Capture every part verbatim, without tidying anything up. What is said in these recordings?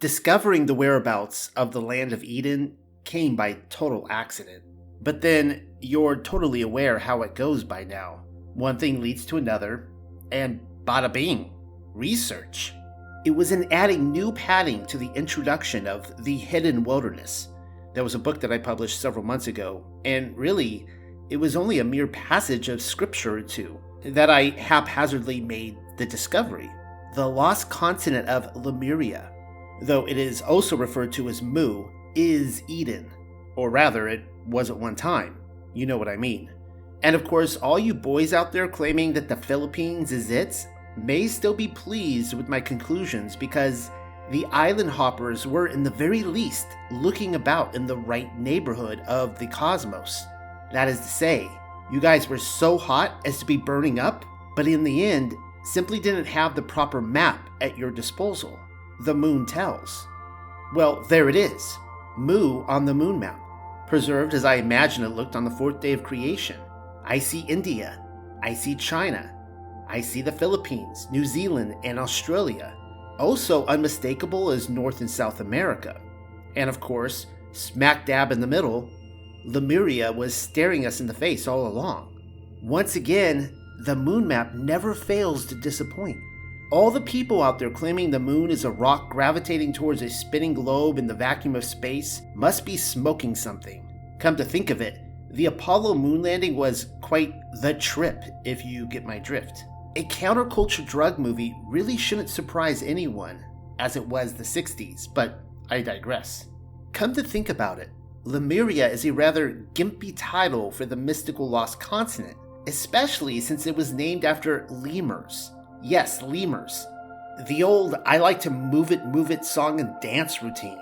Discovering the whereabouts of the land of Eden came by total accident. But then, you're totally aware how it goes by now. One thing leads to another, and bada bing, research. It was in adding new padding to the introduction of The Hidden Wilderness. That was a book that I published several months ago, and really, it was only a mere passage of scripture or two that I haphazardly made the discovery. The Lost Continent of Lemuria, though it is also referred to as Mu, is Eden. Or rather, it was at one time. You know what I mean. And of course, all you boys out there claiming that the Philippines is it may still be pleased with my conclusions, because the island hoppers were in the very least looking about in the right neighborhood of the cosmos. That is to say, you guys were so hot as to be burning up, but in the end, simply didn't have the proper map at your disposal. The moon tells. Well, there it is. Mu on the moon map, preserved as I imagine it looked on the fourth day of creation. I see India. I see China. I see the Philippines, New Zealand, and Australia. Also unmistakable is North and South America. And of course, smack dab in the middle, Lemuria was staring us in the face all along. Once again, the moon map never fails to disappoint. All the people out there claiming the moon is a rock gravitating towards a spinning globe in the vacuum of space must be smoking something. Come to think of it, the Apollo moon landing was quite the trip, if you get my drift. A counterculture drug movie really shouldn't surprise anyone, as it was the sixties, but I digress. Come to think about it, Lemuria is a rather gimpy title for the mystical lost continent, especially since it was named after lemurs. Yes, lemurs. The old I like to move it, move it song and dance routine.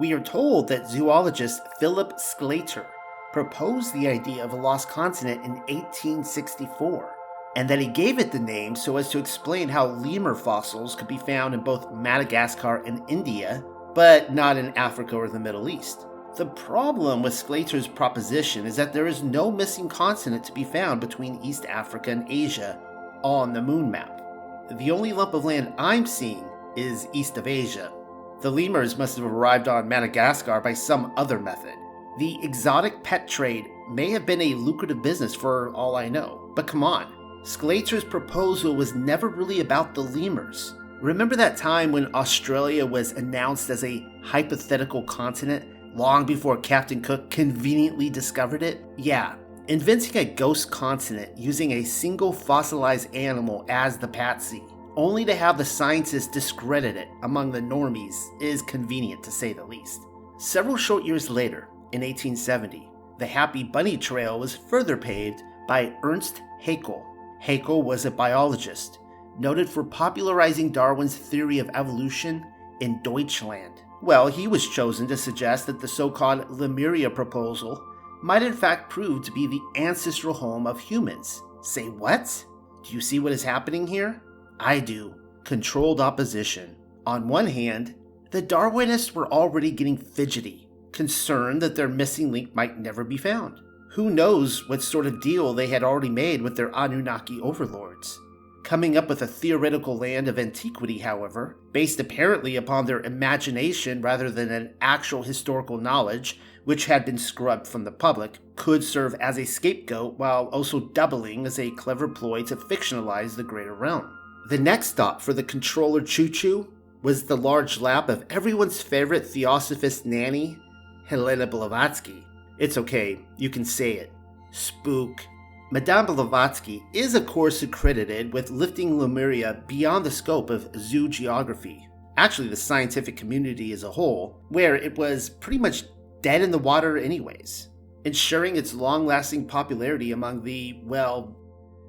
We are told that zoologist Philip Sclater proposed the idea of a lost continent in eighteen sixty-four, and that he gave it the name so as to explain how lemur fossils could be found in both Madagascar and India, but not in Africa or the Middle East. The problem with Sclater's proposition is that there is no missing continent to be found between East Africa and Asia on the moon map. The only lump of land I'm seeing is east of Asia. The lemurs must have arrived on Madagascar by some other method. The exotic pet trade may have been a lucrative business for all I know, but come on. Sclater's proposal was never really about the lemurs. Remember that time when Australia was announced as a hypothetical continent long before Captain Cook conveniently discovered it? Yeah. Inventing a ghost continent using a single fossilized animal as the patsy, only to have the scientists discredit it among the normies, is convenient to say the least. Several short years later, in eighteen seventy, the Happy Bunny Trail was further paved by Ernst Haeckel. Haeckel was a biologist, noted for popularizing Darwin's theory of evolution in Deutschland. Well, he was chosen to suggest that the so-called Lemuria proposal might in fact prove to be the ancestral home of humans. Say what? Do you see what is happening here? I do. Controlled opposition. On one hand, the Darwinists were already getting fidgety, concerned that their missing link might never be found. Who knows what sort of deal they had already made with their Anunnaki overlords. Coming up with a theoretical land of antiquity, however, based apparently upon their imagination rather than an actual historical knowledge, which had been scrubbed from the public, could serve as a scapegoat while also doubling as a clever ploy to fictionalize the greater realm. The next stop for the controller Choo Choo was the large lap of everyone's favorite theosophist nanny, Helena Blavatsky. It's okay, you can say it. Spook. Madame Blavatsky is of course accredited with lifting Lemuria beyond the scope of zoo geography, actually the scientific community as a whole, where it was pretty much dead in the water anyways, ensuring its long-lasting popularity among the, well,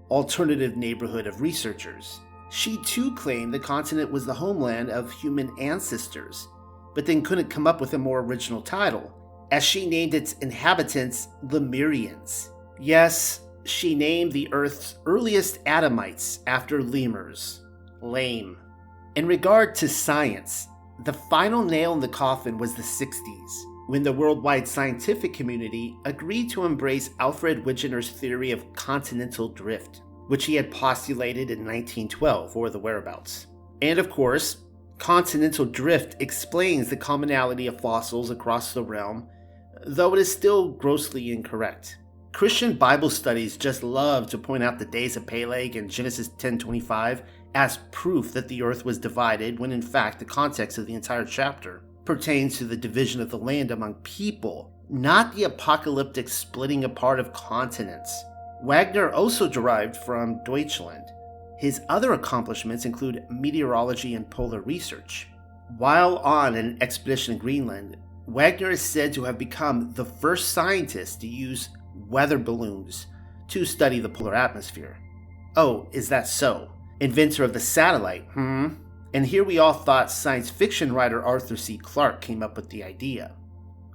alternative neighborhood of researchers. She too claimed the continent was the homeland of human ancestors, but then couldn't come up with a more original title, as she named its inhabitants Lemurians. Yes, she named the Earth's earliest Adamites after lemurs. Lame. In regard to science, the final nail in the coffin was the sixties. When the worldwide scientific community agreed to embrace Alfred Wegener's theory of continental drift, which he had postulated in nineteen twelve, or the whereabouts. And of course, Continental drift explains the commonality of fossils across the realm, though it is still grossly incorrect. Christian Bible studies just love to point out the days of Peleg and Genesis ten twenty-five as proof that the earth was divided, when in fact the context of the entire chapter pertains to the division of the land among people, not the apocalyptic splitting apart of continents. Wagner also derived from Deutschland. His other accomplishments include meteorology and polar research. While on an expedition in Greenland, Wagner is said to have become the first scientist to use weather balloons to study the polar atmosphere. Oh, is that so? Inventor of the satellite, hmm? And here we all thought science fiction writer Arthur C. Clarke came up with the idea.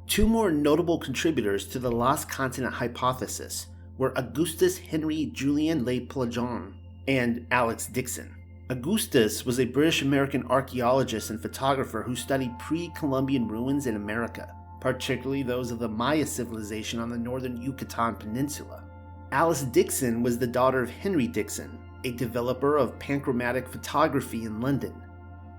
Two more notable contributors to the Lost Continent hypothesis were Augustus Henry Julian Le Plongeon and Alex Dixon. Augustus was a British-American archaeologist and photographer who studied pre-Columbian ruins in America, particularly those of the Maya civilization on the northern Yucatan Peninsula. Alice Dixon was the daughter of Henry Dixon, a developer of panchromatic photography in London.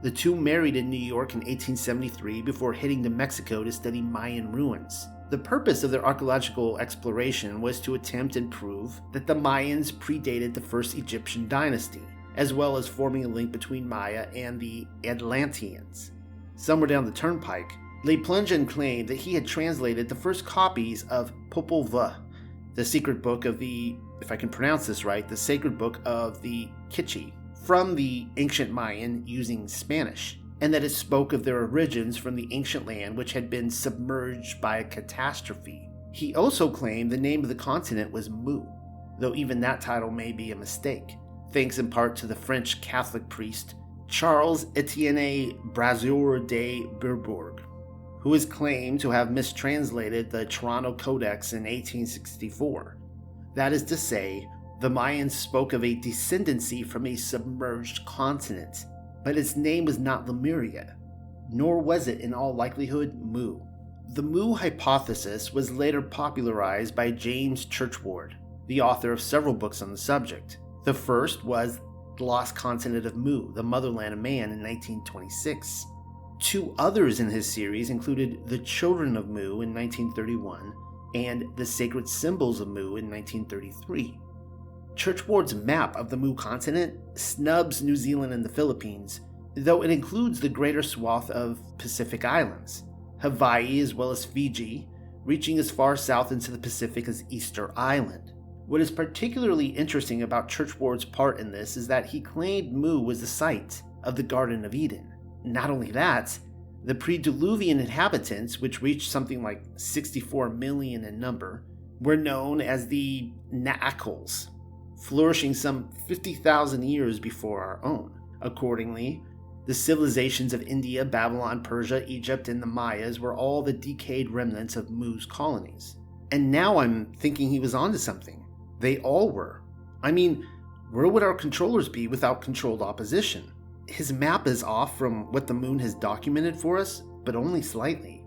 The two married in New York in eighteen seventy-three before heading to Mexico to study Mayan ruins. The purpose of their archaeological exploration was to attempt and prove that the Mayans predated the first Egyptian dynasty, as well as forming a link between Maya and the Atlanteans. Somewhere down the turnpike, Le Plongeon claimed that he had translated the first copies of Popol Vuh, the secret book of the, if I can pronounce this right, the sacred book of the K'iche', from the ancient Mayan using Spanish, and that it spoke of their origins from the ancient land which had been submerged by a catastrophe. He also claimed the name of the continent was Mu, though even that title may be a mistake, thanks in part to the French Catholic priest Charles Etienne Brasseur de Bourbourg, who is claimed to have mistranslated the Toronto Codex in eighteen sixty-four. That is to say, the Mayans spoke of a descendancy from a submerged continent, but its name was not Lemuria, nor was it in all likelihood Mu. The Mu hypothesis was later popularized by James Churchward, the author of several books on the subject. The first was The Lost Continent of Mu, The Motherland of Man in nineteen twenty-six. Two others in his series included The Children of Mu in nineteen thirty-one and The Sacred Symbols of Mu in nineteen thirty-three. Churchward's map of the Mu continent snubs New Zealand and the Philippines, though it includes the greater swath of Pacific Islands, Hawaii as well as Fiji, reaching as far south into the Pacific as Easter Island. What is particularly interesting about Churchward's part in this is that he claimed Mu was the site of the Garden of Eden. Not only that, the pre-Diluvian inhabitants, which reached something like sixty-four million in number, were known as the Naacals, flourishing some fifty thousand years before our own. Accordingly, the civilizations of India, Babylon, Persia, Egypt, and the Mayas were all the decayed remnants of Mu's colonies. And now I'm thinking he was onto something. They all were. I mean, where would our controllers be without controlled opposition? His map is off from what the moon has documented for us, but only slightly.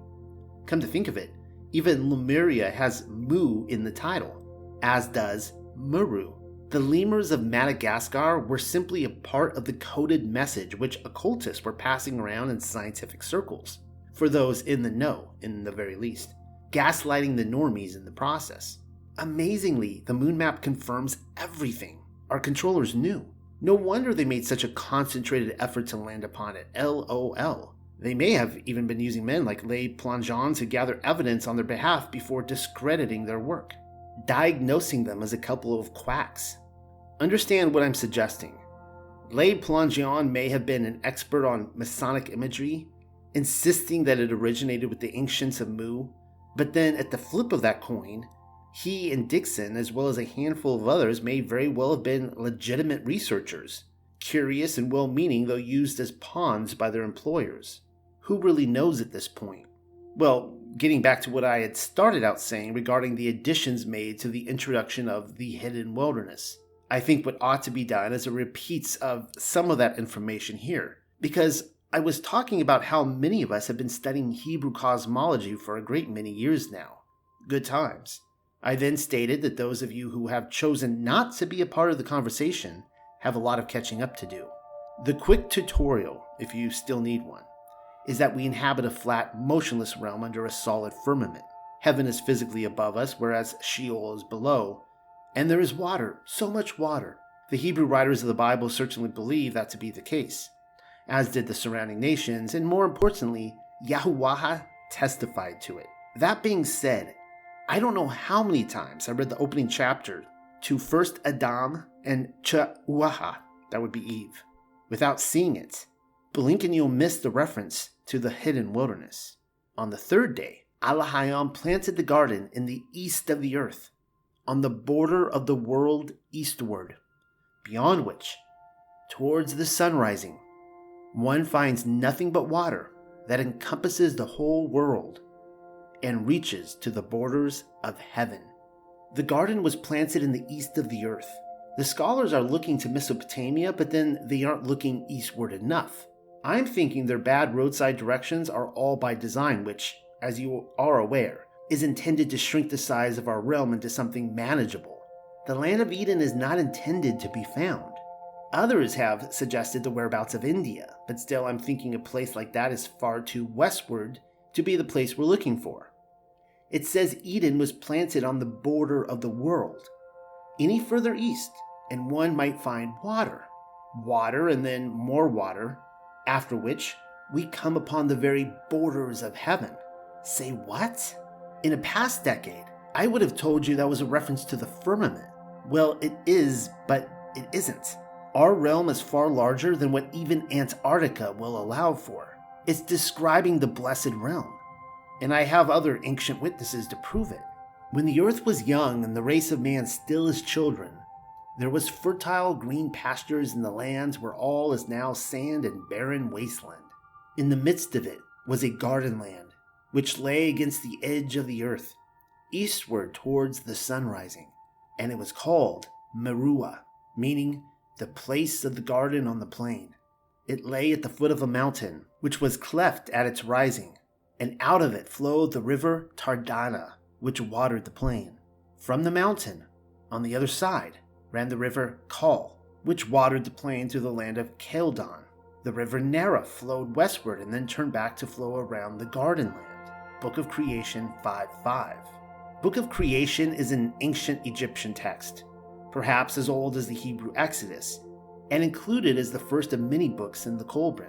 Come to think of it, even Lemuria has Mu in the title, as does Meru. The lemurs of Madagascar were simply a part of the coded message which occultists were passing around in scientific circles, for those in the know, in the very least, gaslighting the normies in the process. Amazingly, the moon map confirms everything our controllers knew. No wonder they made such a concentrated effort to land upon it, LOL. They may have even been using men like Le Plongeon to gather evidence on their behalf before discrediting their work, diagnosing them as a couple of quacks. Understand what I'm suggesting. Le Plongeon may have been an expert on Masonic imagery, insisting that it originated with the ancients of Mu, but then at the flip of that coin, he and Dixon, as well as a handful of others, may very well have been legitimate researchers, curious and well-meaning though used as pawns by their employers. Who really knows at this point? Well, getting back to what I had started out saying regarding the additions made to the introduction of The Hidden Wilderness, I think what ought to be done is a repeats of some of that information here, because I was talking about how many of us have been studying Hebrew cosmology for a great many years now. Good times. I then stated that those of you who have chosen not to be a part of the conversation have a lot of catching up to do. The quick tutorial, if you still need one, is that we inhabit a flat, motionless realm under a solid firmament. Heaven is physically above us, whereas Sheol is below. And there is water, so much water. The Hebrew writers of the Bible certainly believe that to be the case, as did the surrounding nations, and more importantly, Yahuwah testified to it. That being said, I don't know how many times I read the opening chapter to first Adam and Chawaha, that would be Eve, without seeing it. Blink and you'll miss the reference to the hidden wilderness. On the third day, Elohim planted the garden in the east of the earth, on the border of the world eastward, beyond which, towards the sun rising, one finds nothing but water that encompasses the whole world and reaches to the borders of heaven. The garden was planted in the east of the earth. The scholars are looking to Mesopotamia, but then they aren't looking eastward enough. I'm thinking their bad roadside directions are all by design, which, as you are aware, is intended to shrink the size of our realm into something manageable. The land of Eden is not intended to be found. Others have suggested the whereabouts of India, but still I'm thinking a place like that is far too westward to be the place we're looking for. It says Eden was planted on the border of the world. Any further east, and one might find water. Water and then more water, after which we come upon the very borders of heaven. Say what? In a past decade, I would have told you that was a reference to the firmament. Well, it is, but it isn't. Our realm is far larger than what even Antarctica will allow for. It's describing the blessed realm, and I have other ancient witnesses to prove it. When the earth was young and the race of man still as children, there was fertile green pastures in the lands where all is now sand and barren wasteland. In the midst of it was a garden land, which lay against the edge of the earth, eastward towards the sun rising, and it was called Merua, meaning the place of the garden on the plain. It lay at the foot of a mountain, which was cleft at its rising, and out of it flowed the river Tardana, which watered the plain. From the mountain, on the other side, ran the river Kal, which watered the plain to the land of Keldon. The river Nera flowed westward and then turned back to flow around the Gardenland. Book of Creation five five. Book of Creation is an ancient Egyptian text, perhaps as old as the Hebrew Exodus, and included as the first of many books in the Colbrin.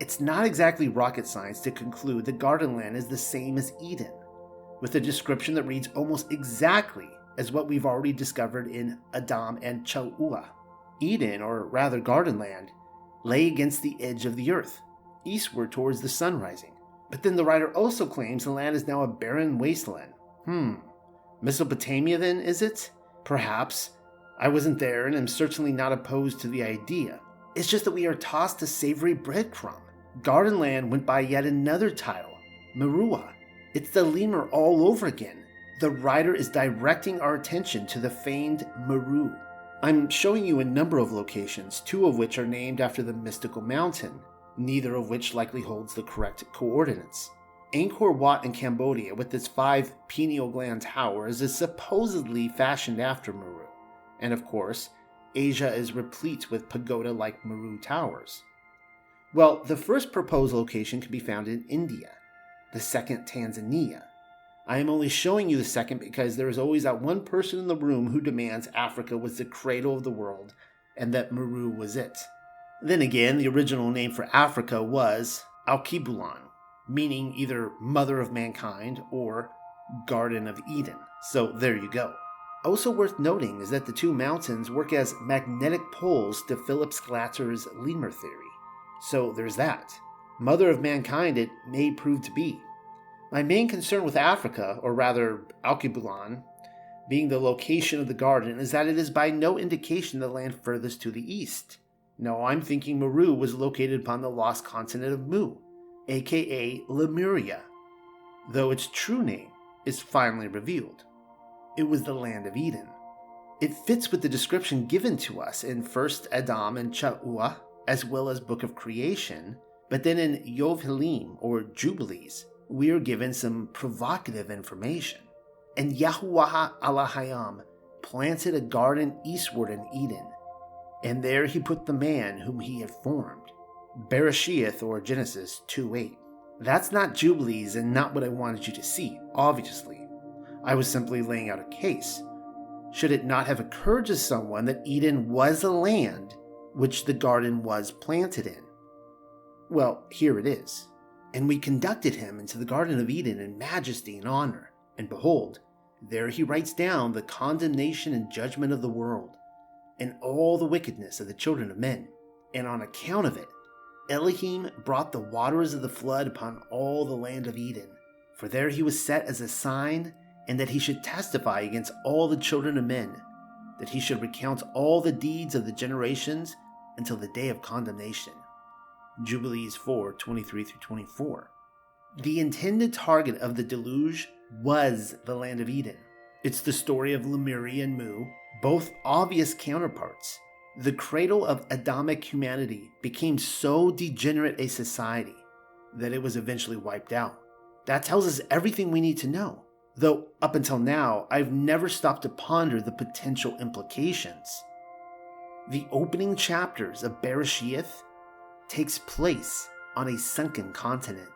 It's not exactly rocket science to conclude that Gardenland is the same as Eden, with a description that reads almost exactly as what we've already discovered in Adam and Chaua. Eden, or rather Gardenland, lay against the edge of the earth, eastward towards the sun rising. But then the writer also claims the land is now a barren wasteland. Hmm. Mesopotamia then, is it? Perhaps. I wasn't there and am certainly not opposed to the idea. It's just that we are tossed a savory breadcrumb. Gardenland went by yet another title, Merua. It's the lemur all over again. The writer is directing our attention to the famed Meru. I'm showing you a number of locations, two of which are named after the mystical mountain, neither of which likely holds the correct coordinates. Angkor Wat in Cambodia, with its five pineal gland towers, is supposedly fashioned after Meru. And of course, Asia is replete with pagoda-like Meru towers. Well, the first proposed location can be found in India. The second, Tanzania. I am only showing you the second because there is always that one person in the room who demands Africa was the cradle of the world and that Meru was it. Then again, the original name for Africa was Al-Kibulan, meaning either mother of mankind or Garden of Eden. So there you go. Also worth noting is that the two mountains work as magnetic poles to Philip Sclater's lemur theory. So there's that. Mother of mankind it may prove to be. My main concern with Africa, or rather Al-Kibulan, being the location of the garden, is that it is by no indication the land furthest to the east. No, I'm thinking Meru was located upon the lost continent of Mu, aka Lemuria, though its true name is finally revealed. It was the land of Eden. It fits with the description given to us in First Adam and Chaua, as well as Book of Creation, but then in Yov-Helim, or Jubilees, we are given some provocative information. And Yahuwah Elohim planted a garden eastward in Eden, and there he put the man whom he had formed. Bereshith or Genesis two eight. That's not Jubilees and not what I wanted you to see, obviously. I was simply laying out a case. Should it not have occurred to someone that Eden was a land which the garden was planted in? Well, here it is. And we conducted him into the Garden of Eden in majesty and honor. And behold, there he writes down the condemnation and judgment of the world, and all the wickedness of the children of men. And on account of it, Elohim brought the waters of the flood upon all the land of Eden. For there he was set as a sign, and that he should testify against all the children of men, that he should recount all the deeds of the generations until the day of condemnation. Jubilees four twenty-three through twenty-four. The intended target of the deluge was the land of Eden. It's the story of Lemuria and Mu, both obvious counterparts. The cradle of Adamic humanity became so degenerate a society that it was eventually wiped out. That tells us everything we need to know. Though up until now, I've never stopped to ponder the potential implications. The opening chapters of Bereshith takes place on a sunken continent.